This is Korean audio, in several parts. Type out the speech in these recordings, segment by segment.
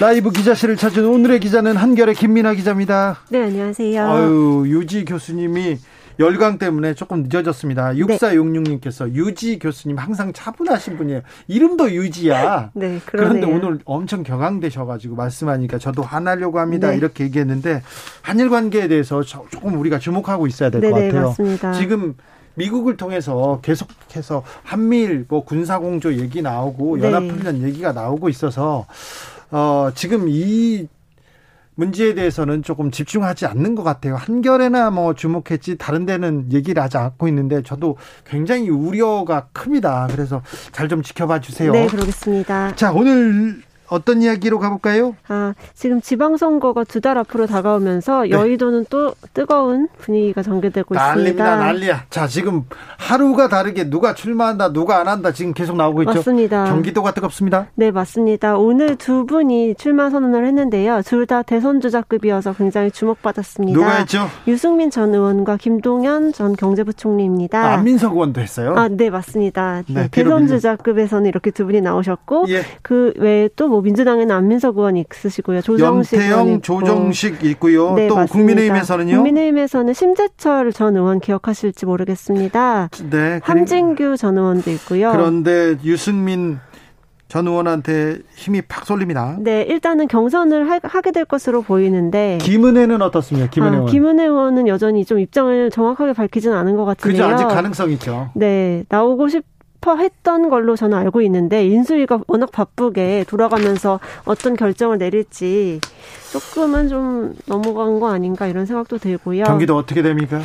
라이브 기자실을 찾은 오늘의 기자는 한겨레 김민아 기자입니다. 네, 안녕하세요. 아유, 유지 교수님이 열강 때문에 조금 늦어졌습니다. 6466님께서 네. 유지 교수님 항상 차분하신 분이에요. 이름도 유지야. 네, 그런데 오늘 엄청 격앙되셔가지고 말씀하니까 저도 화나려고 합니다. 네. 이렇게 얘기했는데 한일 관계에 대해서 조금 우리가 주목하고 있어야 될 것 같아요. 네, 맞습니다. 지금 미국을 통해서 계속해서 한미일 뭐 군사공조 얘기 나오고 네. 연합훈련 얘기가 나오고 있어서 지금 이 문제에 대해서는 조금 집중하지 않는 것 같아요. 한겨레나 뭐 주목했지 다른 데는 얘기를 하지 않고 있는데 저도 굉장히 우려가 큽니다. 그래서 잘 좀 지켜봐 주세요. 네, 그러겠습니다. 자, 오늘 어떤 이야기로 가볼까요? 지금 지방선거가 두 달 앞으로 다가오면서 네. 여의도는 또 뜨거운 분위기가 전개되고 있습니다. 난리야. 자, 지금 하루가 다르게 누가 출마한다 누가 안 한다 지금 계속 나오고 있죠. 맞습니다. 경기도가 뜨겁습니다. 네, 맞습니다. 오늘 두 분이 출마 선언을 했는데요. 둘 다 대선 주자급이어서 굉장히 주목받았습니다. 누가 했죠? 유승민 전 의원과 김동연 전 경제부총리입니다. 안민석 의원도 했어요? 네, 맞습니다. 네, 대선 주자급에서는 이렇게 두 분이 나오셨고 예. 그 외에 또 민주당에는 안민석 의원 있으시고요. 조정식 연태영 있고. 조정식 있고요. 네, 또 맞습니다. 국민의힘에서는요? 국민의힘에서는 심재철 전 의원 기억하실지 모르겠습니다. 네, 함진규 전 의원도 있고요. 그런데 유승민 전 의원한테 힘이 팍 쏠립니다. 네, 일단은 경선을 하게 될 것으로 보이는데 김은혜는 어떻습니까? 김은혜 의원은 여전히 좀 입장을 정확하게 밝히지는 않은 것 같은데요. 그죠, 아직 가능성 있죠. 네, 나오고 싶 했던 걸로 저는 알고 있는데 인수위가 워낙 바쁘게 돌아가면서 어떤 결정을 내릴지 조금은 좀 넘어간 거 아닌가 이런 생각도 들고요. 경기도 어떻게 됩니까?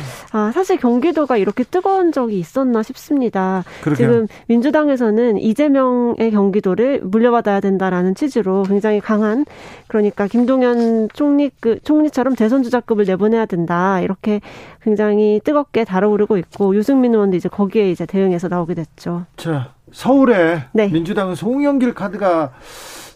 사실 경기도가 이렇게 뜨거운 적이 있었나 싶습니다. 그러게요. 지금 민주당에서는 이재명의 경기도를 물려받아야 된다라는 취지로 굉장히 강한, 그러니까 김동연 총리처럼 대선 주자급을 내보내야 된다 이렇게 굉장히 뜨겁게 달아오르고 있고, 유승민 의원도 이제 거기에 이제 대응해서 나오게 됐죠. 자, 서울에 네. 민주당은 송영길 카드가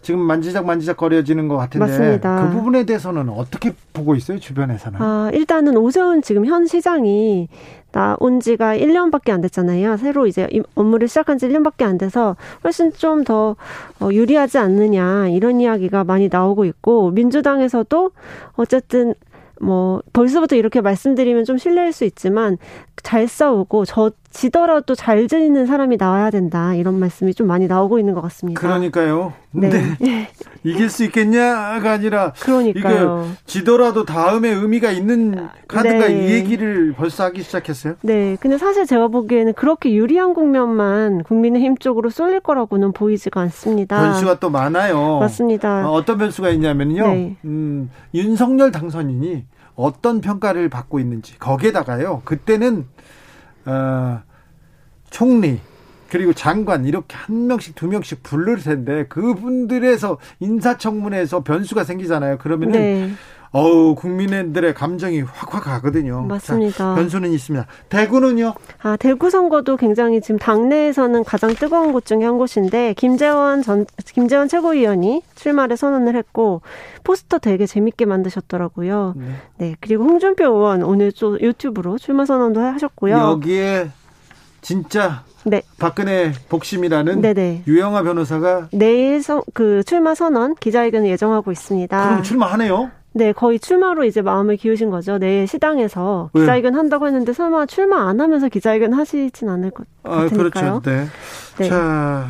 지금 만지작 거려지는 것 같은데 맞습니다. 그 부분에 대해서는 어떻게 보고 있어요? 주변에서는. 일단은 오세훈 지금 현 시장이 나온 지가 1년밖에 안 됐잖아요. 새로 이제 업무를 시작한 지 1년밖에 안 돼서 훨씬 좀 더 유리하지 않느냐 이런 이야기가 많이 나오고 있고, 민주당에서도 어쨌든 뭐 벌써부터 이렇게 말씀드리면 좀 실례일 수 있지만 잘 싸우고 지더라도 잘 지내는 사람이 나와야 된다 이런 말씀이 좀 많이 나오고 있는 것 같습니다. 그러니까요. 근데 네. 이길 수 있겠냐가 아니라 그러니까요. 이게 지더라도 다음에 의미가 있는 카드가 네. 이 얘기를 벌써 하기 시작했어요. 네. 근데 사실 제가 보기에는 그렇게 유리한 국면만 국민의힘 쪽으로 쏠릴 거라고는 보이지가 않습니다. 변수가 또 많아요. 맞습니다. 어떤 변수가 있냐면요. 네. 윤석열 당선인이 어떤 평가를 받고 있는지, 거기에다가요. 그때는 총리 그리고 장관 이렇게 한 명씩 두 명씩 부를 텐데 그분들에서 인사청문회에서 변수가 생기잖아요. 그러면은 네. 국민들의 감정이 확 가거든요. 맞습니다. 자, 변수는 있습니다. 대구는요? 대구 선거도 굉장히 지금 당내에서는 가장 뜨거운 곳 중에 한 곳인데 김재원 최고위원이 출마를 선언을 했고 포스터 되게 재밌게 만드셨더라고요. 네. 네, 그리고 홍준표 의원 오늘 또 유튜브로 출마 선언도 하셨고요. 여기에 진짜 네. 박근혜 복심이라는 네네. 유영하 변호사가 내일 출마 선언 기자회견을 예정하고 있습니다. 그럼 출마하네요? 네, 거의 출마로 이제 마음을 기우신 거죠. 내일 시당에서 기자회견 한다고 했는데 설마 출마 안 하면서 기자회견 하시진 않을 것 같으니까요. 그렇죠. 네. 네. 자,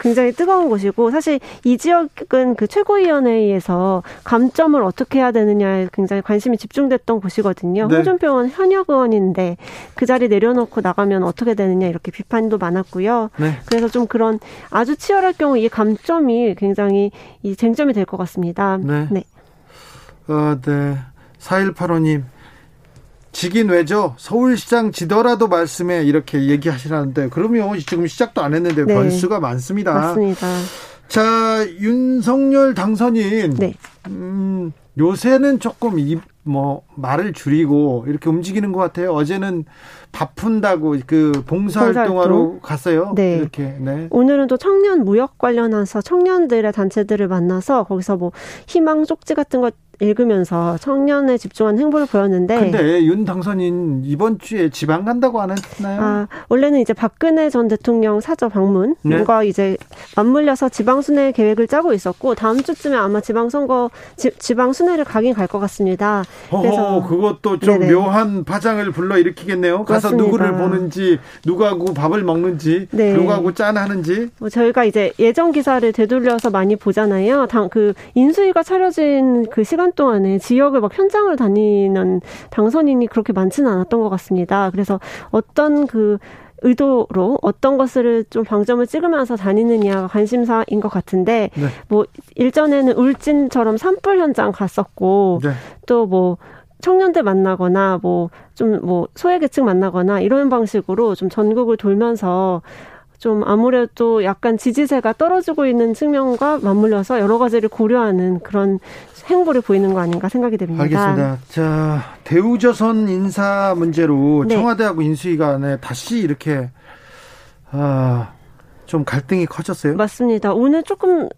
굉장히 뜨거운 곳이고, 사실 이 지역은 그 최고위원회에서 감점을 어떻게 해야 되느냐에 굉장히 관심이 집중됐던 곳이거든요. 네. 홍준표 의원 현역 의원인데 그 자리 내려놓고 나가면 어떻게 되느냐 이렇게 비판도 많았고요. 네. 그래서 좀 그런 아주 치열할 경우 이 감점이 굉장히 이 쟁점이 될 것 같습니다. 네. 네. 네. 4185님. 지긴 왜죠? 서울시장 지더라도 말씀에 이렇게 얘기하시라는데 그러면 지금 시작도 안 했는데 네. 변수가 많습니다. 맞습니다. 자, 윤석열 당선인 요새는 조금 말을 줄이고 이렇게 움직이는 것 같아요. 어제는 바쁜다고 그 봉사활동하러 갔어요. 네. 이렇게. 네. 오늘은 또 청년 무역 관련해서 청년들의 단체들을 만나서 거기서 뭐 희망 쪽지 같은 거 읽으면서 청년에 집중한 행보를 보였는데. 근데 윤 당선인 이번 주에 지방 간다고 안 했나요? 아, 원래는 이제 박근혜 전 대통령 사저 방문과 네. 이제 맞물려서 지방 순회 계획을 짜고 있었고 다음 주쯤에 아마 지방 순회를 가긴 갈 것 같습니다. 그래서 그것도 좀 네네. 묘한 파장을 불러 일으키겠네요. 가서 맞습니다. 누구를 보는지, 누구하고 밥을 먹는지, 네. 누구하고 짠하는지. 뭐 저희가 이제 예전 기사를 되돌려서 많이 보잖아요. 그 인수위가 차려진 그 시간 동안에 지역을 막 현장을 다니는 당선인이 그렇게 많지는 않았던 것 같습니다. 그래서 어떤 그 의도로 어떤 것을 좀 방점을 찍으면서 다니느냐가 관심사인 것 같은데 네. 뭐 일전에는 울진처럼 산불 현장 갔었고 네. 또 뭐 청년들 만나거나 뭐 좀 뭐 소외계층 만나거나 이런 방식으로 좀 전국을 돌면서 좀 아무래도 약간 지지세가 떨어지고 있는 측면과 맞물려서 여러 가지를 고려하는 그런 행보를 보이는 거 아닌가 생각이 됩니다. 알겠습니다. 자, 대우조선 인사 문제로 네. 청와대하고 인수위 간에 다시 이렇게 좀 갈등이 커졌어요? 맞습니다. 오늘 조금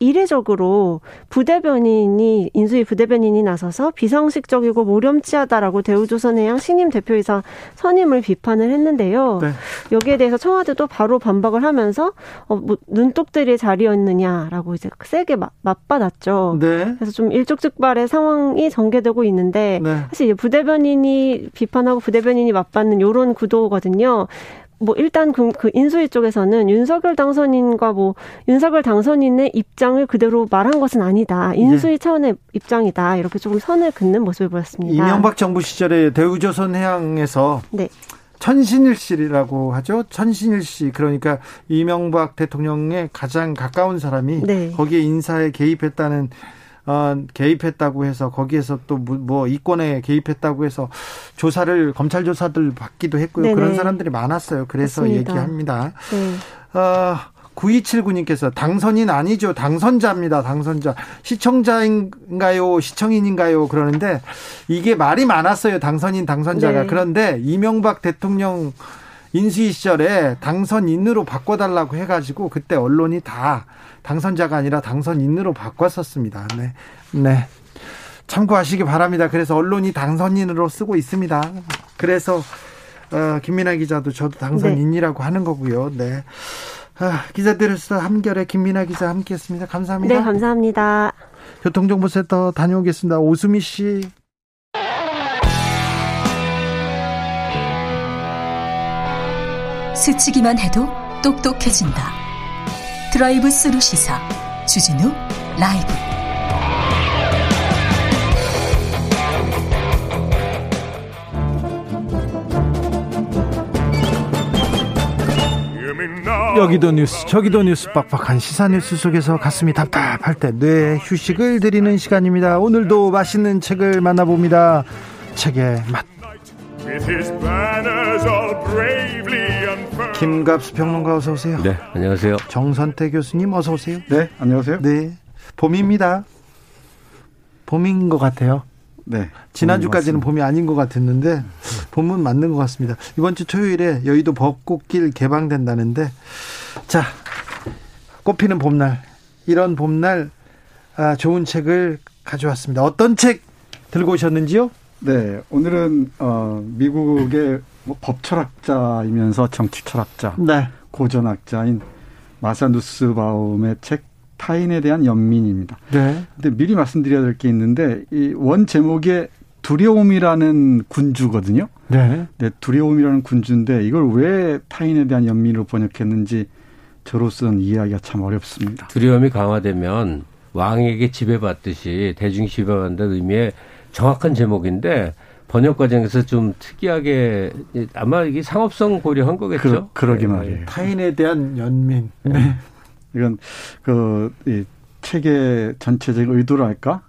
이례적으로 부대변인이 인수위 부대변인이 나서서 비상식적이고 모렴치하다라고 대우조선해양 신임 대표이사 선임을 비판을 했는데요. 네. 여기에 대해서 청와대도 바로 반박을 하면서 뭐 눈독들이 자리였느냐라고 이제 세게 맞받았죠. 네. 그래서 좀 일촉즉발의 상황이 전개되고 있는데 네. 사실 부대변인이 비판하고 부대변인이 맞받는 이런 구도거든요. 뭐 일단 그 인수위 쪽에서는 윤석열 당선인과 뭐 윤석열 당선인의 입장을 그대로 말한 것은 아니다. 인수위 네. 차원의 입장이다. 이렇게 조금 선을 긋는 모습을 보였습니다. 이명박 정부 시절에 대우조선해양에서 네. 천신일 씨라고 하죠. 천신일 씨 그러니까 이명박 대통령의 가장 가까운 사람이 네. 거기에 인사에 개입했다고 해서 거기에서 또 뭐 이권에 개입했다고 해서 검찰 조사들 받기도 했고요. 네네. 그런 사람들이 많았어요. 그래서 맞습니다. 얘기합니다. 네. 9279님께서 당선인 아니죠. 당선자입니다. 당선자. 시청자인가요? 시청인인가요? 그러는데 이게 말이 많았어요. 당선인, 당선자가. 네. 그런데 이명박 대통령 인수위 시절에 당선인으로 바꿔달라고 해가지고 그때 언론이 다 당선자가 아니라 당선인으로 바꿨었습니다. 네, 네. 참고하시기 바랍니다. 그래서 언론이 당선인으로 쓰고 있습니다. 그래서 김민아 기자도 저도 당선인이라고 네. 하는 거고요. 네, 기자들에서 한결의 김민아 기자 함께했습니다. 감사합니다. 네, 감사합니다. 교통정보센터 다녀오겠습니다. 오수미 씨. 스치기만 해도 똑똑해진다. 드라이브 스루 시사 주진우 라이브. 여기도 뉴스 저기도 뉴스 빡빡한 시사 뉴스 속에서 가슴이 답답할 때 뇌에 휴식을 드리는 시간입니다. 오늘도 맛있는 책을 만나봅니다. 책의 맛. 김갑수 평론가 어서 오세요. 네, 안녕하세요. 정선태 교수님 어서 오세요. 네, 안녕하세요. 네, 봄입니다. 봄인 것 같아요. 네, 지난주까지는 봄이 아닌 것 같았는데 봄은 맞는 것 같습니다. 이번 주 토요일에 여의도 벚꽃길 개방된다는데 자, 꽃피는 봄날 이런 봄날 좋은 책을 가져왔습니다. 어떤 책 들고 오셨는지요? 네, 오늘은 미국의 법철학자이면서 정치철학자, 네. 고전학자인 마사 누스바움의 책 타인에 대한 연민입니다. 네. 근데 미리 말씀드려야 될 게 있는데 이 원 제목에 두려움이라는 군주거든요. 네. 네, 두려움이라는 군주인데 이걸 왜 타인에 대한 연민으로 번역했는지 저로서는 이해하기가 참 어렵습니다. 두려움이 강화되면 왕에게 지배받듯이 대중이 지배받는다는 의미의 정확한 제목인데 번역 과정에서 좀 특이하게 아마 이게 상업성 고려한 거겠죠. 그러게 말이에요. 타인에 대한 연민. 네. 이건 이 책의 전체적인 의도랄까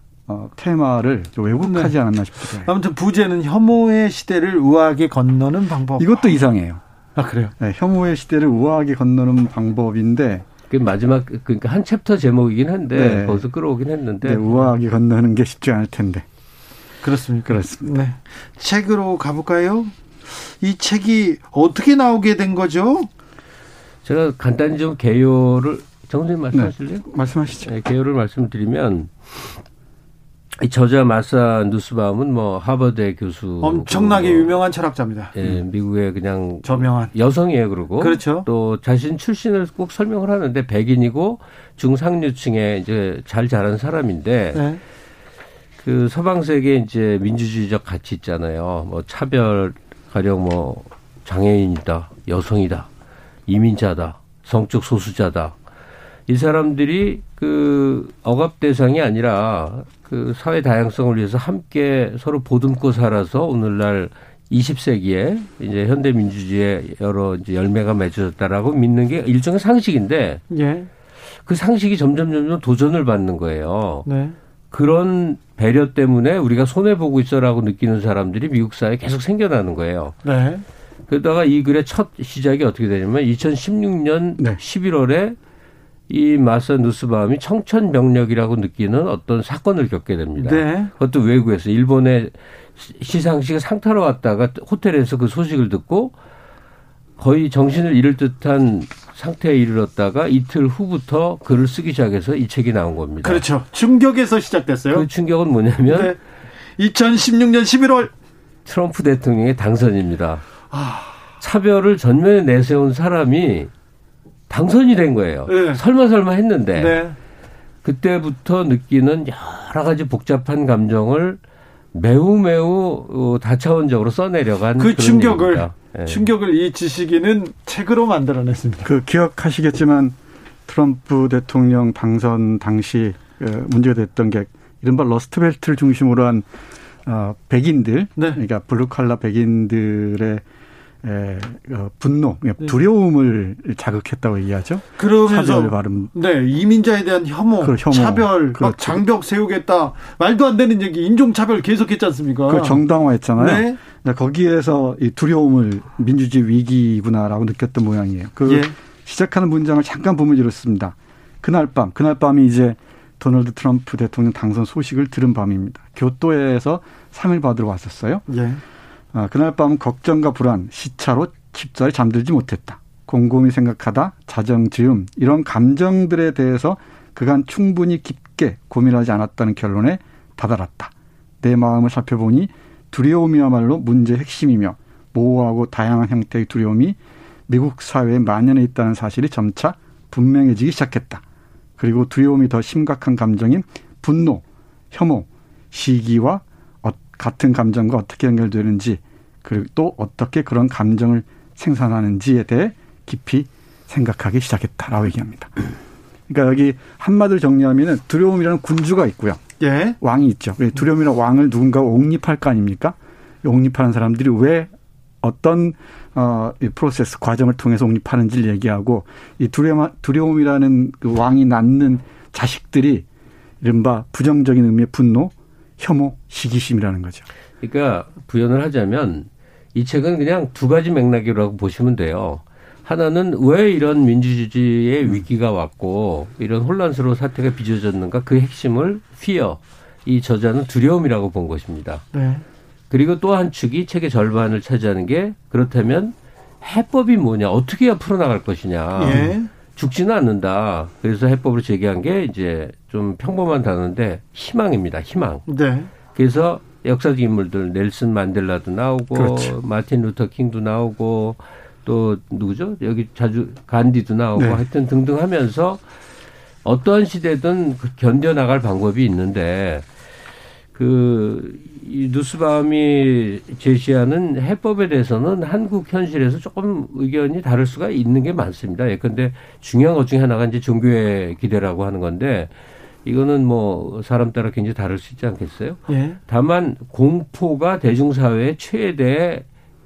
테마를 왜곡하지 네. 않았나 싶어요. 아무튼 부제는 혐오의 시대를 우아하게 건너는 방법. 이것도 이상해요. 아 그래요? 네, 혐오의 시대를 우아하게 건너는 방법인데. 그 마지막 그러니까 한 챕터 제목이긴 한데 네. 거기서 끌어오긴 했는데 네, 우아하게 건너는 게 쉽지 않을 텐데. 그렇습니다. 그렇습니다. 네. 책으로 가볼까요? 이 책이 어떻게 나오게 된 거죠? 제가 간단히 좀 개요를 정선생님 말씀하실래요? 네. 말씀하시죠. 네, 개요를 말씀드리면 이 저자 마사 누스바움은 뭐 하버드 교수 엄청나게 유명한 철학자입니다. 예, 미국의 그냥 저명한 여성이에요. 그리고 그렇죠. 또 자신 출신을 꼭 설명을 하는데 백인이고 중상류층에 이제 잘 자란 사람인데 네. 그 서방 세계 이제 민주주의적 가치 있잖아요. 뭐 차별 가령 뭐 장애인이다, 여성이다, 이민자다, 성적 소수자다. 이 사람들이 그 억압 대상이 아니라 그 사회 다양성을 위해서 함께 서로 보듬고 살아서 오늘날 20세기에 이제 현대 민주주의의 여러 이제 열매가 맺어졌다라고 믿는 게 일종의 상식인데 예. 그 상식이 점점 도전을 받는 거예요. 네. 그런 배려 때문에 우리가 손해 보고 있어라고 느끼는 사람들이 미국 사회에 계속 생겨나는 거예요. 네. 그러다가 이 글의 첫 시작이 어떻게 되냐면 2016년 네. 11월에 이 마사 누스바움이 청천벽력이라고 느끼는 어떤 사건을 겪게 됩니다. 네. 그것도 외국에서 일본의 시상식에 상타로 왔다가 호텔에서 그 소식을 듣고 거의 정신을 잃을 듯한 상태에 이르렀다가 이틀 후부터 글을 쓰기 시작해서 이 책이 나온 겁니다. 그렇죠. 충격에서 시작됐어요. 그 충격은 뭐냐면 네. 2016년 11월 트럼프 대통령의 당선입니다. 아... 차별을 전면에 내세운 사람이 당선이 된 거예요. 네. 설마 했는데 네. 그때부터 느끼는 여러 가지 복잡한 감정을 매우 다차원적으로 써내려간 그 충격을 네. 충격을 이 지식인은 책으로 만들어냈습니다. 그 기억하시겠지만 트럼프 대통령 당선 당시 문제가 됐던 게 이른바 러스트벨트를 중심으로 한 백인들 네. 그러니까 블루칼라 백인들의 분노, 두려움을 자극했다고 얘기하죠. 그러면서 네, 이민자에 대한 혐오, 차별, 막 장벽 세우겠다, 말도 안 되는 얘기, 인종차별 계속했지 않습니까? 그 정당화했잖아요. 네. 거기에서 이 두려움을 민주주의 위기구나라고 느꼈던 모양이에요. 그 예. 시작하는 문장을 잠깐 보면 이렇습니다. 그날 밤이 이제 도널드 트럼프 대통령 당선 소식을 들은 밤입니다. 교토에서 3일 받으러 왔었어요. 예. 그날 밤 걱정과 불안, 시차로 쉽사리 잠들지 못했다. 곰곰이 생각하다, 자정지음 이런 감정들에 대해서 그간 충분히 깊게 고민하지 않았다는 결론에 다다랐다. 내 마음을 살펴보니 두려움이야말로 문제의 핵심이며 모호하고 다양한 형태의 두려움이 미국 사회에 만연해 있다는 사실이 점차 분명해지기 시작했다. 그리고 두려움이 더 심각한 감정인 분노, 혐오, 시기와 같은 감정과 어떻게 연결되는지 그리고 또 어떻게 그런 감정을 생산하는지에 대해 깊이 생각하기 시작했다라고 얘기합니다. 그러니까 여기 한마디로 정리하면 두려움이라는 군주가 있고요. 예. 왕이 있죠. 두려움이라는 왕을 누군가 옹립할 거 아닙니까? 옹립하는 사람들이 왜 어떤 프로세스, 과정을 통해서 옹립하는지를 얘기하고 이 두려움이라는 그 왕이 낳는 자식들이 이른바 부정적인 의미의 분노, 혐오, 시기심이라는 거죠. 그러니까 부연을 하자면 이 책은 그냥 두 가지 맥락이라고 보시면 돼요. 하나는 왜 이런 민주주의의 위기가 왔고 이런 혼란스러운 사태가 빚어졌는가 그 핵심을 fear, 이 저자는 두려움이라고 본 것입니다. 네. 그리고 또 한 축이 책의 절반을 차지하는 게 그렇다면 해법이 뭐냐, 어떻게 풀어나갈 것이냐. 예. 죽지는 않는다. 그래서 해법으로 제기한 게 이제 좀 평범한 단어인데 희망입니다. 희망. 네. 그래서 역사적 인물들 넬슨 만델라도 나오고 그렇죠. 마틴 루터 킹도 나오고 또 누구죠? 여기 자주 간디도 나오고 네. 하여튼 등등 하면서 어떠한 시대든 견뎌나갈 방법이 있는데 그 이 누스바움이 제시하는 해법에 대해서는 한국 현실에서 조금 의견이 다를 수가 있는 게 많습니다. 예컨대 중요한 것 중에 하나가 이제 종교의 기대라고 하는 건데 이거는 뭐 사람 따라 굉장히 다를 수 있지 않겠어요? 예. 다만 공포가 대중사회의 최대의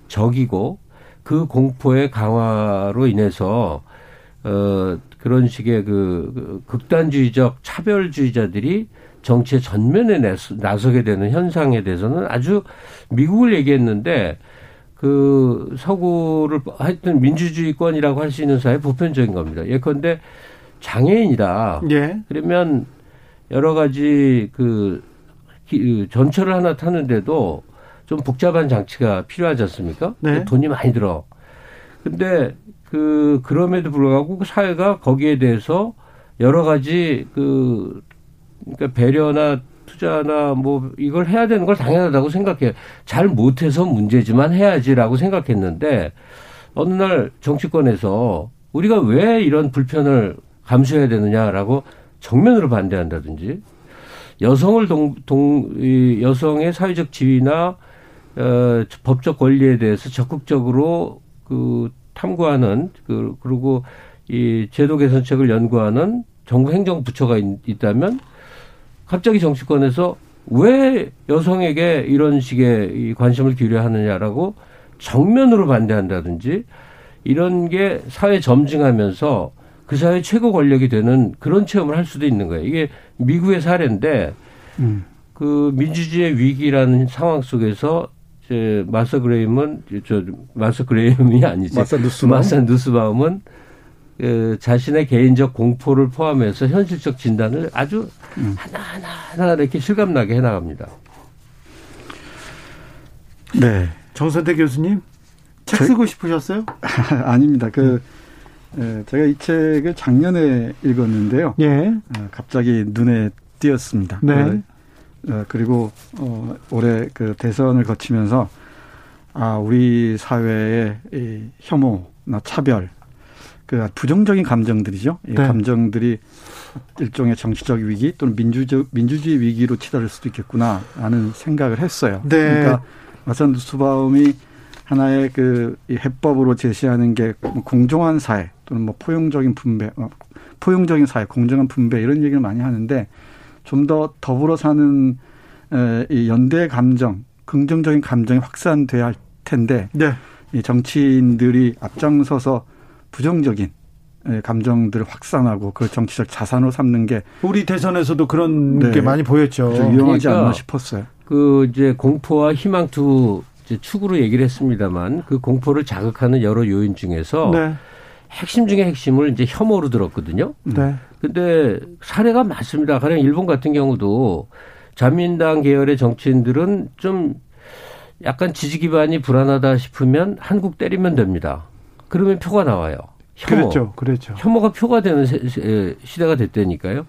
적이고 그 공포의 강화로 인해서 그런 식의 그 극단주의적 차별주의자들이 정치의 전면에 나서게 되는 현상에 대해서는 아주 미국을 얘기했는데 그 서구를 하여튼 민주주의권이라고 할 수 있는 사회 보편적인 겁니다. 예컨대 장애인이다. 예. 그러면 여러 가지 그 전철을 하나 타는데도 좀 복잡한 장치가 필요하지 않습니까? 네. 돈이 많이 들어. 근데 그럼에도 불구하고 사회가 거기에 대해서 여러 가지 그러니까 배려나 투자나 뭐 이걸 해야 되는 걸 당연하다고 생각해요. 잘 못해서 문제지만 해야지라고 생각했는데 어느 날 정치권에서 우리가 왜 이런 불편을 감수해야 되느냐라고 정면으로 반대한다든지 여성을 여성의 사회적 지위나 법적 권리에 대해서 적극적으로 그 탐구하는 그리고 이 제도 개선책을 연구하는 정부 행정부처가 있다면 갑자기 정치권에서 왜 여성에게 이런 식의 관심을 기울여야 하느냐라고 정면으로 반대한다든지 이런 게 사회 점증하면서 그 사회 최고 권력이 되는 그런 체험을 할 수도 있는 거예요. 이게 미국의 사례인데 그 민주주의의 위기라는 상황 속에서 이제 마서 그레임은 마서 그레임이 아니지. 마사 누스바움은 자신의 개인적 공포를 포함해서 현실적 진단을 아주 하나하나 이렇게 실감나게 해나갑니다. 네, 정선태 교수님 책 쓰고 싶으셨어요? 아닙니다. 제가 이 책을 작년에 읽었는데요. 예. 갑자기 눈에 띄었습니다. 네. 그리고 올해 그 대선을 거치면서 우리 사회의 이 혐오나 차별 그 부정적인 감정들이죠. 네. 이 감정들이 일종의 정치적 위기 또는 민주주의 위기로 치달을 수도 있겠구나라는 생각을 했어요. 네. 그러니까 마사 누스바움이 하나의 그 해법으로 제시하는 게 공정한 사회 또는 뭐 포용적인 사회, 공정한 분배 이런 얘기를 많이 하는데 좀 더 더불어 사는 이 연대의 감정, 긍정적인 감정이 확산돼야 할 텐데 네. 이 정치인들이 앞장서서 부정적인 감정들을 확산하고 그걸 정치적 자산으로 삼는 게 우리 대선에서도 그런 네. 게 많이 보였죠. 유용하지 그러니까 않나 싶었어요. 그 이제 공포와 희망 두 축으로 얘기를 했습니다만 그 공포를 자극하는 여러 요인 중에서 네. 핵심 중에 핵심을 이제 혐오로 들었거든요. 네. 근데 사례가 많습니다. 가령 일본 같은 경우도 자민당 계열의 정치인들은 좀 약간 지지 기반이 불안하다 싶으면 한국 때리면 됩니다. 그러면 표가 나와요. 혐오. 그렇죠. 혐오가 표가 되는 시대가 됐다니까요.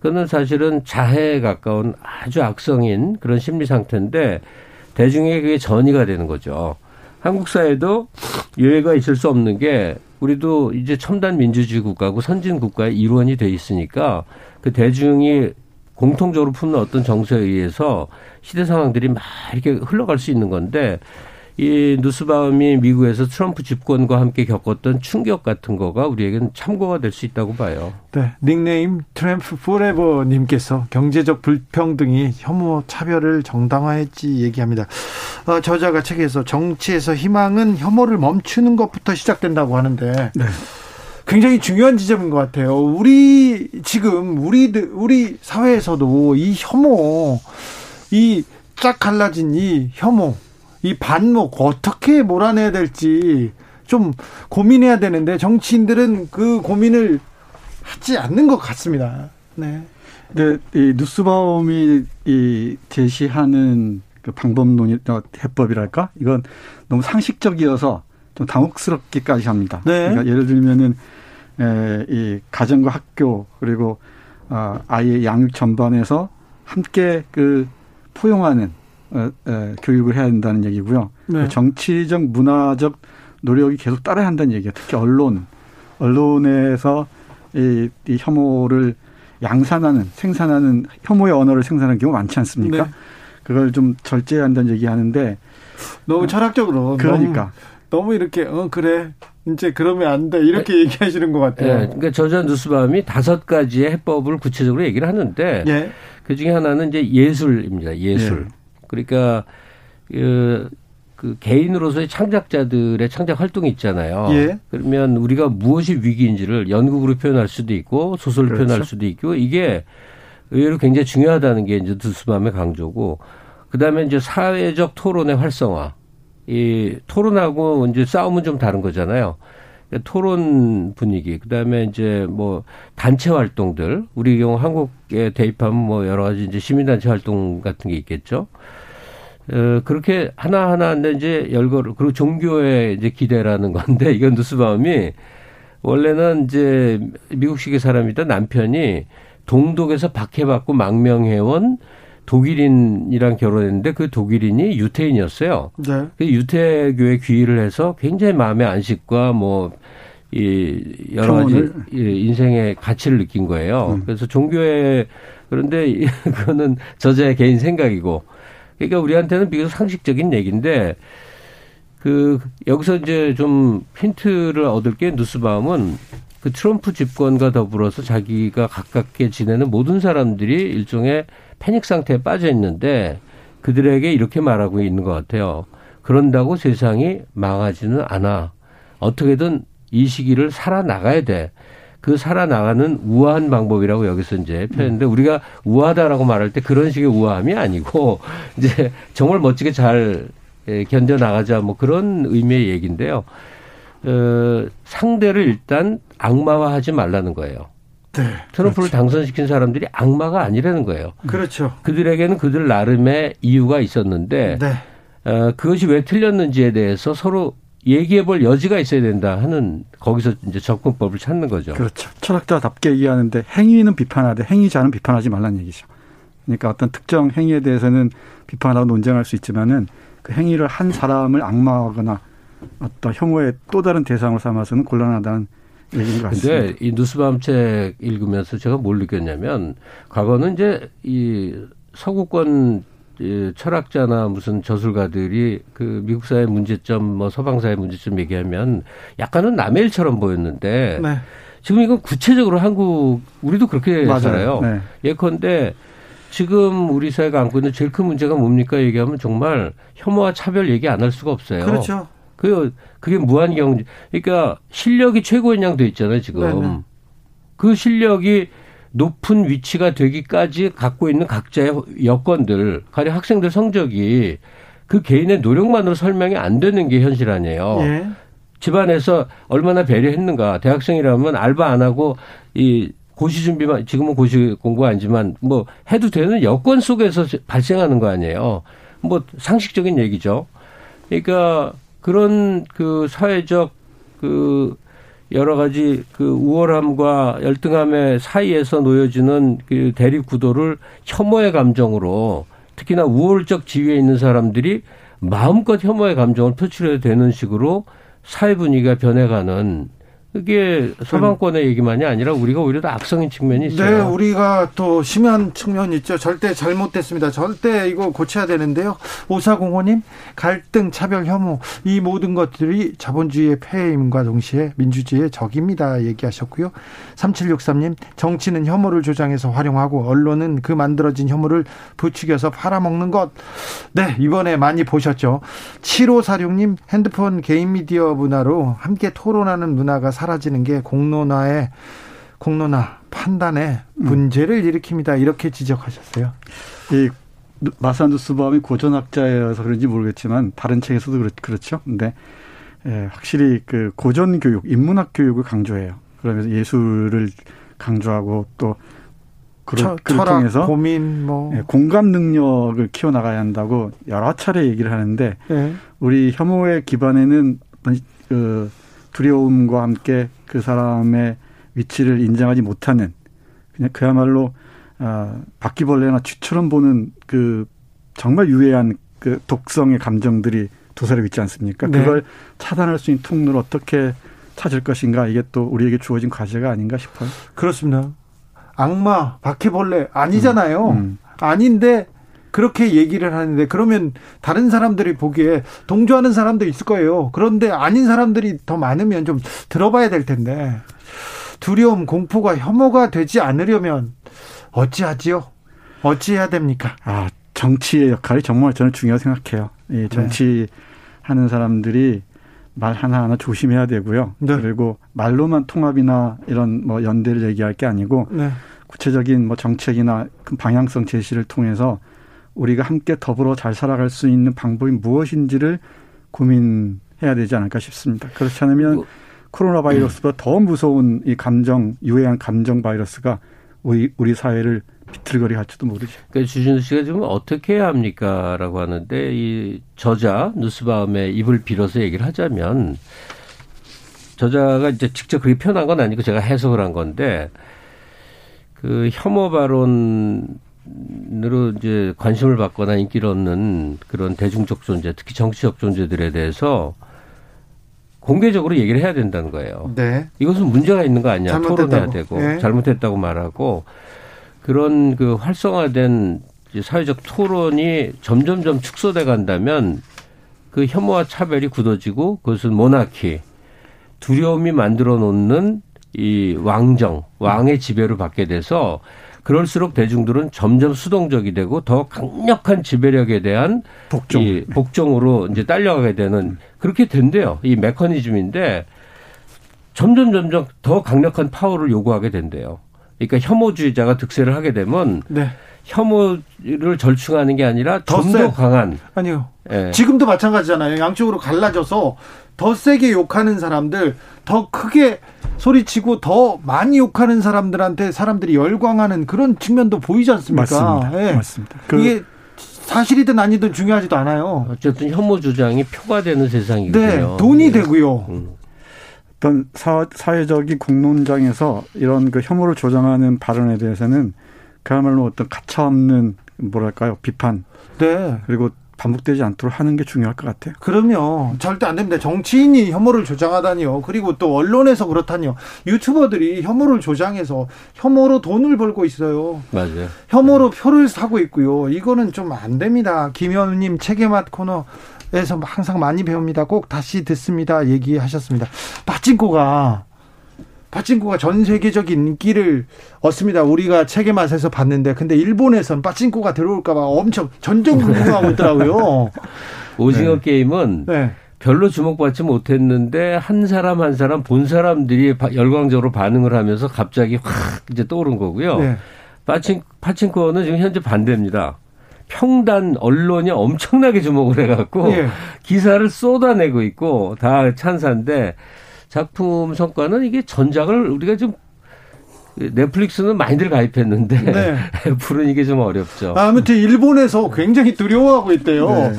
그건 사실은 자해에 가까운 아주 악성인 그런 심리 상태인데 대중에게 그게 전이가 되는 거죠. 한국 사회도 예외가 있을 수 없는 게 우리도 이제 첨단 민주주의 국가고 선진 국가의 일원이 돼 있으니까 그 대중이 공통적으로 품는 어떤 정서에 의해서 시대 상황들이 막 이렇게 흘러갈 수 있는 건데 이 누스바움이 미국에서 트럼프 집권과 함께 겪었던 충격 같은 거가 우리에게는 참고가 될 수 있다고 봐요. 네, 닉네임 트럼프 포레버 님께서 경제적 불평등이 혐오 차별을 정당화했지 얘기합니다. 저자가 책에서 정치에서 희망은 혐오를 멈추는 것부터 시작된다고 하는데 네. 굉장히 중요한 지점인 것 같아요. 우리 사회에서도 이 혐오, 이 쫙 갈라진 이 혐오 이 반목 어떻게 몰아내야 될지 좀 고민해야 되는데 정치인들은 그 고민을 하지 않는 것 같습니다. 네. 근데 이 누스바움이 이 제시하는 그 방법론이 해법이랄까 이건 너무 상식적이어서 좀 당혹스럽기까지 합니다. 네. 그러니까 예를 들면은 이 가정과 학교 그리고 아이의 양육 전반에서 함께 그 포용하는 교육을 해야 한다는 얘기고요. 네. 정치적, 문화적 노력이 계속 따라야 한다는 얘기예요. 특히 언론에서 이 혐오를 생산하는 혐오의 언어를 생산하는 경우 많지 않습니까? 네. 그걸 좀 절제한다는 얘기하는데 너무 철학적으로 그러니까 너무 이렇게 그래 이제 그러면 안 돼 이렇게 얘기하시는 것 같아요. 네. 그러니까 저자 누스바움이 5가지의 해법을 구체적으로 얘기를 하는데 네. 그 중에 하나는 이제 예술입니다. 예술. 네. 그러니까 그 개인으로서의 창작자들의 창작 활동이 있잖아요. 예. 그러면 우리가 무엇이 위기인지를 연극으로 표현할 수도 있고 소설로 그렇죠. 표현할 수도 있고 이게 의외로 굉장히 중요하다는 게 이제 누스바움의 강조고 그다음에 이제 사회적 토론의 활성화. 이 토론하고 이제 싸움은 좀 다른 거잖아요. 그러니까 토론 분위기, 그다음에 이제 뭐 단체 활동들, 우리 경우 한국에 대입하면 뭐 여러 가지 이제 시민단체 활동 같은 게 있겠죠. 그렇게 하나하나 이제 열거를, 그리고 종교의 이제 기대라는 건데, 이건 누스바움이 원래는 이제 미국식의 사람이다 남편이 동독에서 박해받고 망명해온 독일인이랑 결혼했는데 그 독일인이 유태인이었어요. 네. 그 유태교에 귀의를 해서 굉장히 마음의 안식과 뭐 이 여러 가지 인생의 가치를 느낀 거예요. 그래서 종교에, 그런데 그거는 저자의 개인 생각이고, 그러니까 우리한테는 비교적 상식적인 얘기인데, 그 여기서 이제 좀 힌트를 얻을 게, 누스바움은 그 트럼프 집권과 더불어서 자기가 가깝게 지내는 모든 사람들이 일종의 패닉 상태에 빠져 있는데 그들에게 이렇게 말하고 있는 것 같아요. 그런다고 세상이 망하지는 않아. 어떻게든 이 시기를 살아나가야 돼. 그 살아나가는 우아한 방법이라고 여기서 이제 표현했는데, 우리가 우아하다라고 말할 때 그런 식의 우아함이 아니고 이제 정말 멋지게 잘 견뎌나가자, 뭐 그런 의미의 얘기인데요. 상대를 일단 악마화하지 말라는 거예요. 네, 트럼프를 그렇죠. 당선시킨 사람들이 악마가 아니라는 거예요. 그렇죠. 그들에게는 그들 나름의 이유가 있었는데, 네. 그것이 왜 틀렸는지에 대해서 서로 얘기해 볼 여지가 있어야 된다 하는, 거기서 이제 접근법을 찾는 거죠. 그렇죠. 철학자답게 얘기하는데, 행위는 비판하되 행위자는 비판하지 말라는 얘기죠. 그러니까 어떤 특정 행위에 대해서는 비판하고 논쟁할 수 있지만은 그 행위를 한 사람을 악마하거나 어떤 혐오의 또 다른 대상을 삼아서는 곤란하다는. 근데 이 누스밤 책 읽으면서 제가 뭘 느꼈냐면, 과거는 이제 이 서구권 철학자나 무슨 저술가들이 그 미국 사회 문제점, 뭐 서방 사회 문제점 얘기하면 약간은 남의 일처럼 보였는데, 네. 지금 이건 구체적으로 한국, 우리도 그렇게 맞아요. 살아요. 네. 예컨대 지금 우리 사회가 안고 있는 제일 큰 문제가 뭡니까 얘기하면 정말 혐오와 차별 얘기 안 할 수가 없어요. 그렇죠. 그게 무한 경제. 그러니까 실력이 최고인 양 돼 있잖아요, 지금. 네네. 그 실력이 높은 위치가 되기까지 갖고 있는 각자의 여건들, 가령 학생들 성적이 그 개인의 노력만으로 설명이 안 되는 게 현실 아니에요. 예. 집안에서 얼마나 배려했는가. 대학생이라면 알바 안 하고 이 고시 준비만, 지금은 고시 공부가 아니지만 뭐 해도 되는 여건 속에서 발생하는 거 아니에요. 뭐 상식적인 얘기죠. 그러니까 그런 그 사회적 그 여러 가지 그 우월함과 열등함의 사이에서 놓여지는 그 대립 구도를 혐오의 감정으로, 특히나 우월적 지위에 있는 사람들이 마음껏 혐오의 감정을 표출해야 되는 식으로 사회 분위기가 변해가는, 그게 서방권의 얘기만이 아니라 우리가 오히려 더 악성인 측면이 있어요. 네, 우리가 또 심한 측면이 있죠. 절대 잘못됐습니다. 절대 이거 고쳐야 되는데요. 5405님, 갈등, 차별, 혐오, 이 모든 것들이 자본주의의 폐해임과 동시에 민주주의의 적입니다. 얘기하셨고요. 3763님, 정치는 혐오를 조장해서 활용하고 언론은 그 만들어진 혐오를 부추겨서 팔아먹는 것. 네, 이번에 많이 보셨죠. 7546님, 핸드폰 개인 미디어 문화로 함께 토론하는 문화가 사라지는 게 공론화 판단에 문제를 일으킵니다. 이렇게 지적하셨어요. 이 마사누스바움이 고전학자여서 그런지 모르겠지만 다른 책에서도 그렇죠. 근데 확실히 그 고전 교육, 인문학 교육을 강조해요. 그러면서 예술을 강조하고 또 그걸 통해서 고민, 뭐 공감 능력을 키워나가야 한다고 여러 차례 얘기를 하는데, 네. 우리 혐오의 기반에는 그 두려움과 함께 그 사람의 위치를 인정하지 못하는, 그냥 그야말로 바퀴벌레나 쥐처럼 보는 그 정말 유해한 그 독성의 감정들이 도사리고 있지 않습니까? 네. 그걸 차단할 수 있는 통로를 어떻게 찾을 것인가, 이게 또 우리에게 주어진 과제가 아닌가 싶어요. 그렇습니다. 악마, 바퀴벌레 아니잖아요. 아닌데 그렇게 얘기를 하는데, 그러면 다른 사람들이 보기에 동조하는 사람도 있을 거예요. 그런데 아닌 사람들이 더 많으면 좀 들어봐야 될 텐데, 두려움, 공포가 혐오가 되지 않으려면 어찌하지요? 어찌해야 됩니까? 아, 정치의 역할이 정말 저는 중요하다고 생각해요. 이 정치하는 사람들이 말 하나하나 조심해야 되고요. 네. 그리고 말로만 통합이나 이런 뭐 연대를 얘기할 게 아니고, 네. 구체적인 뭐 정책이나 방향성 제시를 통해서 우리가 함께 더불어 잘 살아갈 수 있는 방법이 무엇인지를 고민해야 되지 않을까 싶습니다. 그렇지 않으면 코로나 바이러스보다 더 무서운 이 감정, 유해한 감정 바이러스가 우리 사회를 비틀거리 할지도 모르죠. 그러니까 주진우 씨가 지금 어떻게 해야 합니까? 라고 하는데, 이 저자, 뉴스바움의 입을 빌어서 얘기를 하자면, 저자가 이제 직접 그렇게 표현한 건 아니고 제가 해석을 한 건데, 그 혐오 발언으로 이제 관심을 받거나 인기를 얻는 그런 대중적 존재, 특히 정치적 존재들에 대해서 공개적으로 얘기를 해야 된다는 거예요. 네. 이것은 문제가 있는 거 아니냐. 잘못됐다고. 토론해야 되고, 네. 잘못했다고 말하고, 그런 그 활성화된 사회적 토론이 점점점 축소돼 간다면 그 혐오와 차별이 굳어지고 그것은 모나키, 두려움이 만들어 놓는 이 왕정, 왕의 지배를 받게 돼서 그럴수록 대중들은 점점 수동적이 되고 더 강력한 지배력에 대한 복종. 복종으로 이제 딸려가게 되는 그렇게 된대요. 이 메커니즘인데 점점 더 강력한 파워를 요구하게 된대요. 그러니까 혐오주의자가 득세를 하게 되면 네. 혐오를 절충하는 게 아니라 좀 더 강한. 아니요. 예. 지금도 마찬가지잖아요. 양쪽으로 갈라져서 더 세게 욕하는 사람들, 더 크게 소리치고 더 많이 욕하는 사람들한테 사람들이 열광하는 그런 측면도 보이지 않습니까? 맞습니다. 예. 맞습니다. 이게 사실이든 아니든 중요하지도 않아요. 어쨌든 혐오 주장이 표가 되는 세상이고요. 네. 돈이 예. 되고요. 어떤 사회적인 공론장에서 이런 그 혐오를 조장하는 발언에 대해서는 그야말로 어떤 가차없는 뭐랄까요 비판. 네. 그리고 반복되지 않도록 하는 게 중요할 것 같아요. 그럼요. 절대 안 됩니다. 정치인이 혐오를 조장하다니요. 그리고 또 언론에서 그렇다니요. 유튜버들이 혐오를 조장해서 혐오로 돈을 벌고 있어요. 맞아요. 혐오로 표를 사고 있고요. 이거는 좀 안 됩니다. 김현우님 책에맛 코너에서 항상 많이 배웁니다. 꼭 다시 듣습니다. 얘기하셨습니다. 빠친코가 전 세계적인 인기를 얻습니다. 우리가 책의 맛에서 봤는데, 근데 일본에선 빠친코가 들어올까봐 엄청 전전긍긍하고 있더라고요. 오징어 네. 게임은 네. 별로 주목받지 못했는데 한 사람 본 사람들이 열광적으로 반응을 하면서 갑자기 확 이제 떠오른 거고요. 네. 빠친코는 지금 현재 반대입니다. 평단 언론이 엄청나게 주목을 해갖고 네. 기사를 쏟아내고 있고 다 찬사인데. 작품 성과는 이게 전작을 우리가 좀 넷플릭스는 많이들 가입했는데 네. 애플은 이게 좀 어렵죠. 아무튼 일본에서 굉장히 두려워하고 있대요. 네.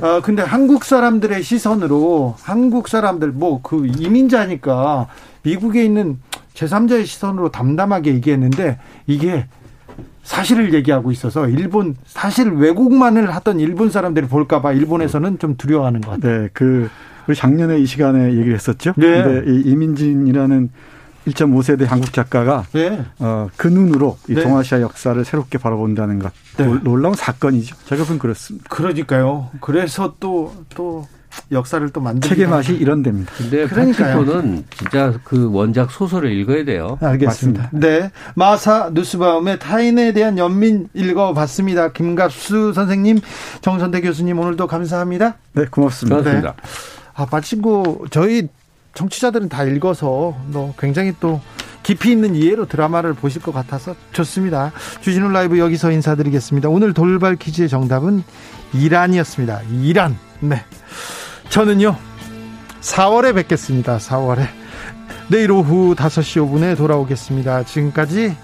아, 근데 한국 사람들의 시선으로 한국 사람들 뭐 그 이민자니까 미국에 있는 제3자의 시선으로 담담하게 얘기했는데 이게 사실을 얘기하고 있어서 일본 사실 왜곡만을 하던 일본 사람들이 볼까 봐 일본에서는 좀 두려워하는 것 같아요. 네. 그 우리 작년에 이 시간에 얘기를 했었죠. 네. 근데 이 이민진이라는 1.5세대 한국 작가가 네. 그 눈으로 이 네. 동아시아 역사를 새롭게 바라본다는 것. 네. 놀라운 사건이죠. 제가 보기엔 그렇습니다. 그러니까요. 그래서 또 역사를 또 만들기. 책의 맛이 이런 데입니다. 근데 파친코는 진짜 그 원작 소설을 읽어야 돼요. 알겠습니다. 맞습니다. 네. 마사 뉴스바움의 타인에 대한 연민 읽어봤습니다. 김갑수 선생님, 정선태 교수님 오늘도 감사합니다. 네. 고맙습니다. 고맙습니다. 네. 아, 빠친코 저희 청취자들은 다 읽어서 굉장히 또 깊이 있는 이해로 드라마를 보실 것 같아서 좋습니다. 주진우 라이브 여기서 인사드리겠습니다. 오늘 돌발 퀴즈의 정답은 이란이었습니다. 이란. 네. 저는요. 4월에 뵙겠습니다. 4월에. 내일 오후 5시 5분에 돌아오겠습니다. 지금까지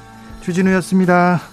주진우였습니다.